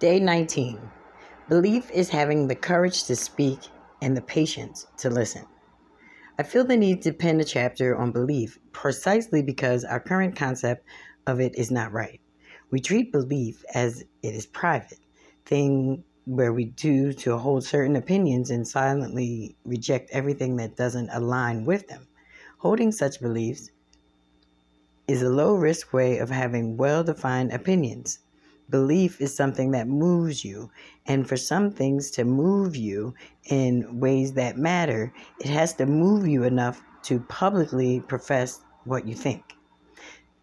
Day 19. Belief is having the courage to speak and the patience to listen. I feel the need to pen a chapter on belief precisely because our current concept of it is not right. We treat belief as it is private, thing where we do to hold certain opinions and silently reject everything that doesn't align with them. Holding such beliefs is a low-risk way of having well-defined opinions. Belief is something that moves you, and for some things to move you in ways that matter, it has to move you enough to publicly profess what you think.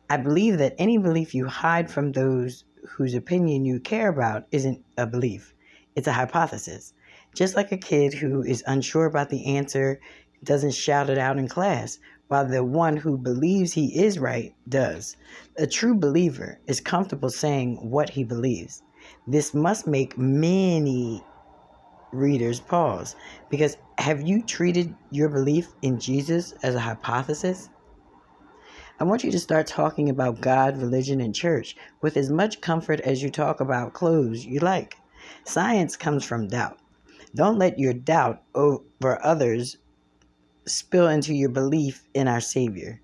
I believe that any belief you hide from those whose opinion you care about isn't a belief. It's a hypothesis. Just like a kid who is unsure about the answer doesn't shout it out in class, while the one who believes he is right does. A true believer is comfortable saying what he believes. This must make many readers pause, because have you treated your belief in Jesus as a hypothesis? I want you to start talking about God, religion, and church with as much comfort as you talk about clothes you like. Science comes from doubt. Don't let your doubt over others spill into your belief in our Savior.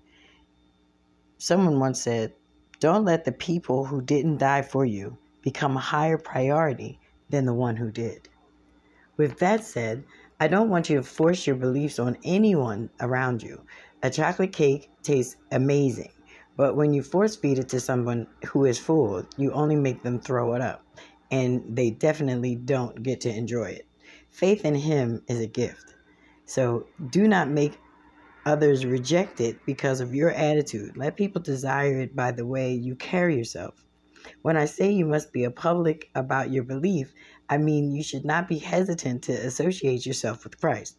Someone once said, don't let the people who didn't die for you become a higher priority than the one who did. With that said, I don't want you to force your beliefs on anyone around you. A chocolate cake tastes amazing, but when you force feed it to someone who is full, you only make them throw it up, and they definitely don't get to enjoy it. Faith in Him is a gift. So do not make others reject it because of your attitude. Let people desire it by the way you carry yourself. When I say you must be public about your belief, I mean you should not be hesitant to associate yourself with Christ.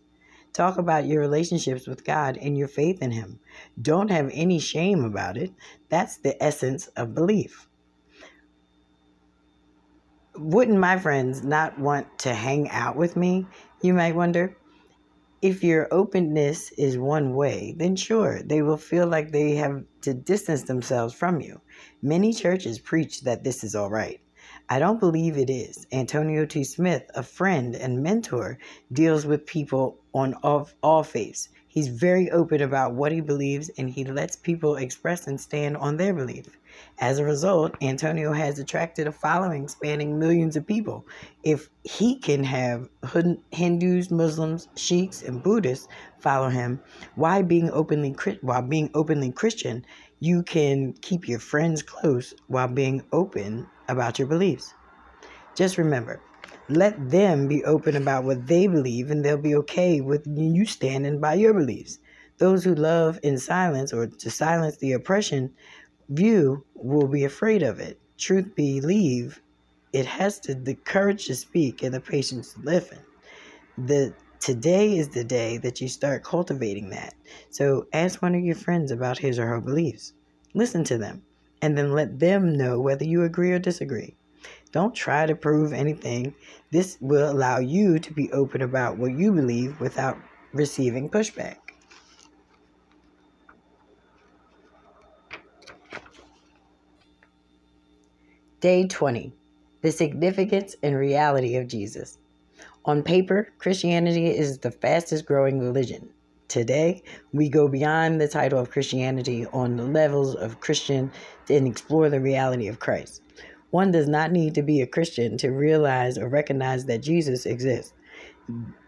Talk about your relationships with God and your faith in Him. Don't have any shame about it. That's the essence of belief. Wouldn't my friends not want to hang out with me, you might wonder? If your openness is one way, then sure, they will feel like they have to distance themselves from you. Many churches preach that this is all right. I don't believe it is. Antonio T. Smith, a friend and mentor, deals with people on all faiths. He's very open about what he believes, and he lets people express and stand on their belief. As a result, Antonio has attracted a following spanning millions of people. If he can have Hindus, Muslims, Sikhs, and Buddhists follow him, while being openly Christian, you can keep your friends close while being open about your beliefs. Just remember, let them be open about what they believe, and they'll be okay with you standing by your beliefs. Those who love in silence or to silence the oppression view will be afraid of it. Truth believe, it has to the courage to speak and the patience to listen. Today is the day that you start cultivating that. So ask one of your friends about his or her beliefs. Listen to them, and then let them know whether you agree or disagree. Don't try to prove anything. This will allow you to be open about what you believe without receiving pushback. Day 20, the significance and reality of Jesus. On paper, Christianity is the fastest growing religion. Today, we go beyond the title of Christianity on the levels of Christian and explore the reality of Christ. One does not need to be a Christian to realize or recognize that Jesus exists.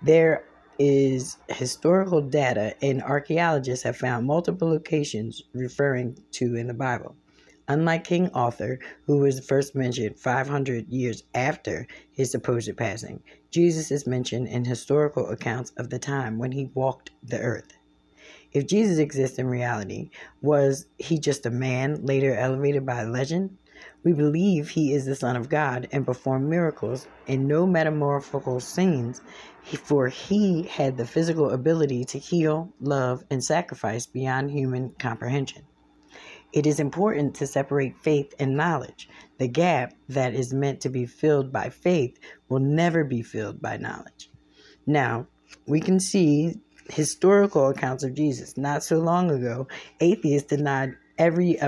There is historical data, and archaeologists have found multiple locations referring to in the Bible. Unlike King Arthur, who was first mentioned 500 years after his supposed passing, Jesus is mentioned in historical accounts of the time when he walked the earth. If Jesus exists in reality, was he just a man later elevated by legend? We believe he is the Son of God and performed miracles and no metamorphical scenes, for he had the physical ability to heal, love, and sacrifice beyond human comprehension. It is important to separate faith and knowledge. The gap that is meant to be filled by faith will never be filled by knowledge. Now, we can see historical accounts of Jesus. Not so long ago, atheists denied every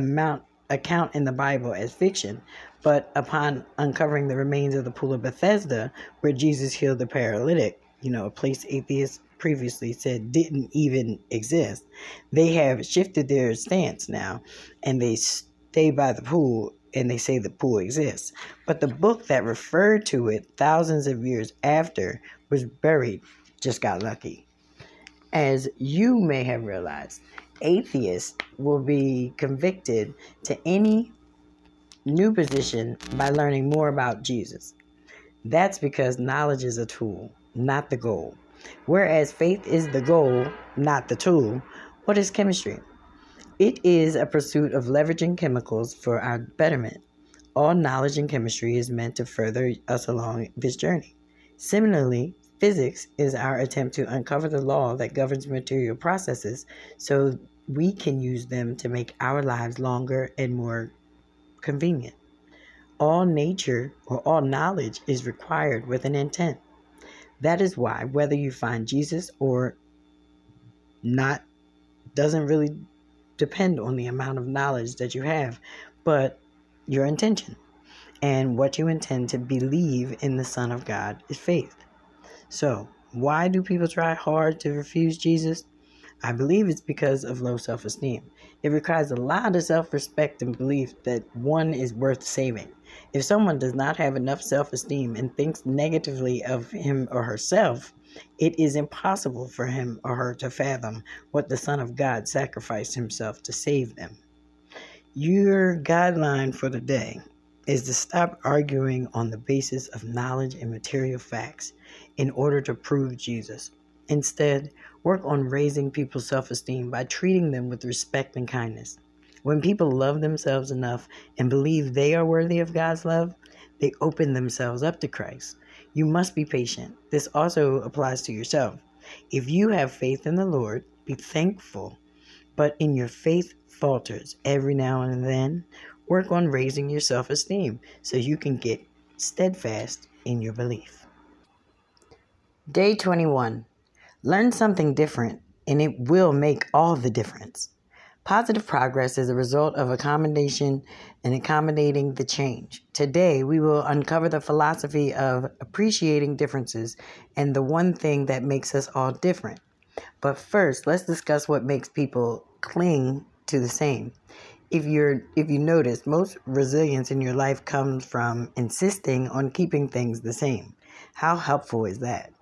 account in the Bible as fiction, But upon uncovering the remains of the Pool of Bethesda, where Jesus healed the paralytic, a place atheists previously said didn't even exist, they have shifted their stance now, and they stay by the pool, and they say the pool exists. But the book that referred to it thousands of years after was buried just got lucky. As you may have realized, atheists will be convicted to any new position by learning more about Jesus. That's because knowledge is a tool, not the goal. Whereas faith is the goal, not the tool. What is chemistry? It is a pursuit of leveraging chemicals for our betterment. All knowledge in chemistry is meant to further us along this journey. Similarly, physics is our attempt to uncover the law that governs material processes so we can use them to make our lives longer and more convenient. All nature or all knowledge is required with an intent. That is why whether you find Jesus or not doesn't really depend on the amount of knowledge that you have, but your intention and what you intend to believe in the Son of God is faith. So why do people try hard to refuse Jesus? I believe it's because of low self-esteem. It requires a lot of self-respect and belief that one is worth saving. If someone does not have enough self-esteem and thinks negatively of him or herself, it is impossible for him or her to fathom what the Son of God sacrificed himself to save them. Your guideline for the day is to stop arguing on the basis of knowledge and material facts in order to prove Jesus. Instead, work on raising people's self-esteem by treating them with respect and kindness. When people love themselves enough and believe they are worthy of God's love, they open themselves up to Christ. You must be patient. This also applies to yourself. If you have faith in the Lord, be thankful. But in your faith falters every now and then, work on raising your self-esteem so you can get steadfast in your belief. Day 21. Learn something different, and it will make all the difference. Positive progress is a result of accommodation and accommodating the change. Today, we will uncover the philosophy of appreciating differences and the one thing that makes us all different. But first, let's discuss what makes people cling to the same. If you notice, most resilience in your life comes from insisting on keeping things the same. How helpful is that?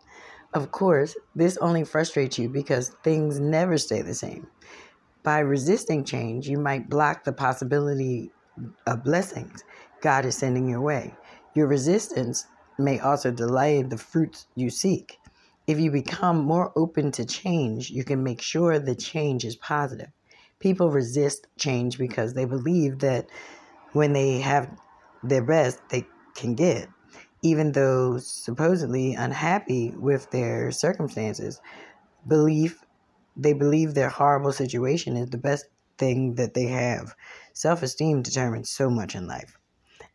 Of course, this only frustrates you because things never stay the same. By resisting change, you might block the possibility of blessings God is sending your way. Your resistance may also delay the fruits you seek. If you become more open to change, you can make sure the change is positive. People resist change because they believe that when they have their best, they can get. Even though supposedly unhappy with their circumstances, they believe their horrible situation is the best thing that they have. Self-esteem determines so much in life.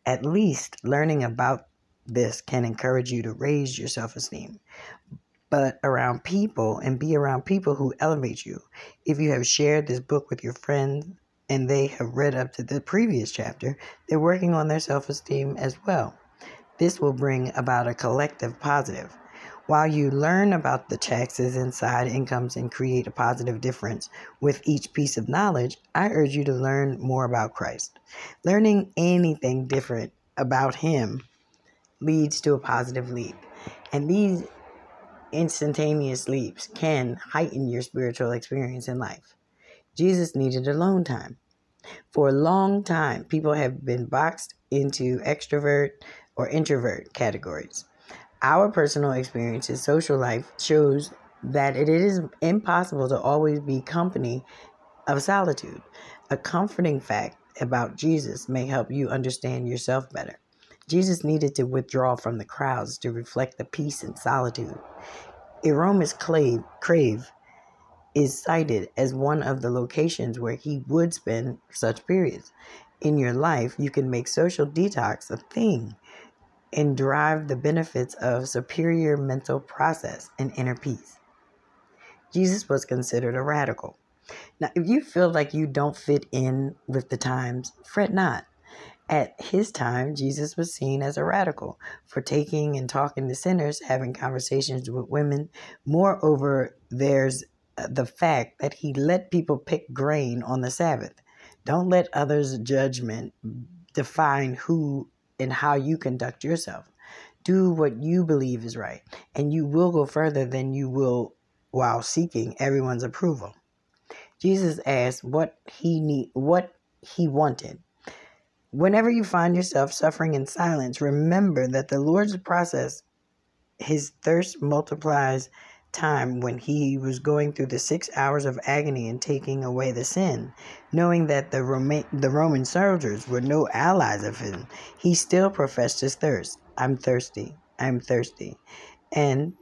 At least learning about this can encourage you to raise your self-esteem. But around people and be around people who elevate you. If you have shared this book with your friends and they have read up to the previous chapter, they're working on their self-esteem as well. This will bring about a collective positive. While you learn about the taxes and side incomes and create a positive difference with each piece of knowledge, I urge you to learn more about Christ. Learning anything different about him leads to a positive leap. And these instantaneous leaps can heighten your spiritual experience in life. Jesus needed alone time. For a long time, people have been boxed into extrovert or introvert categories. Our personal experiences, social life shows that it is impossible to always be company of solitude. A comforting fact about Jesus may help you understand yourself better. Jesus needed to withdraw from the crowds to reflect the peace and solitude. Eremos Clave is cited as one of the locations where he would spend such periods. In your life, you can make social detox a thing and derive the benefits of superior mental process and inner peace. Jesus was considered a radical. Now, if you feel like you don't fit in with the times, fret not. At his time, Jesus was seen as a radical for taking and talking to sinners, having conversations with women. Moreover, there's the fact that he let people pick grain on the Sabbath. Don't let others' judgment define who and how you conduct yourself. Do what you believe is right, and you will go further than you will while seeking everyone's approval. Jesus asked what he wanted. Whenever you find yourself suffering in silence, remember that the Lord's process, his thirst multiplies time when he was going through the 6 hours of agony and taking away the sin, knowing that the Roman soldiers were no allies of him. He still professed his thirst. I'm thirsty. I'm thirsty. And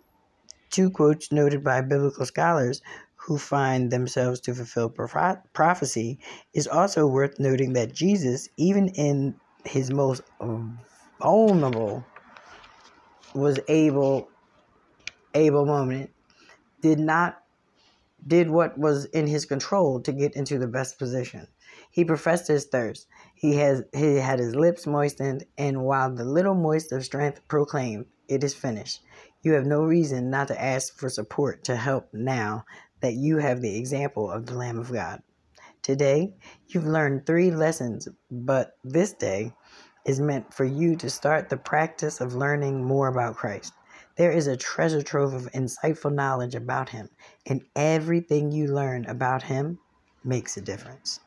two quotes noted by biblical scholars who find themselves to fulfill prophecy is also worth noting that Jesus, even in his most vulnerable, was able moment, did what was in his control to get into the best position. He professed his thirst. He had his lips moistened, and while the little moist of strength proclaimed, "It is finished." You have no reason not to ask for support to help now that you have the example of the Lamb of God. Today, you've learned 3 lessons, but this day is meant for you to start the practice of learning more about Christ. There is a treasure trove of insightful knowledge about him, and everything you learn about him makes a difference.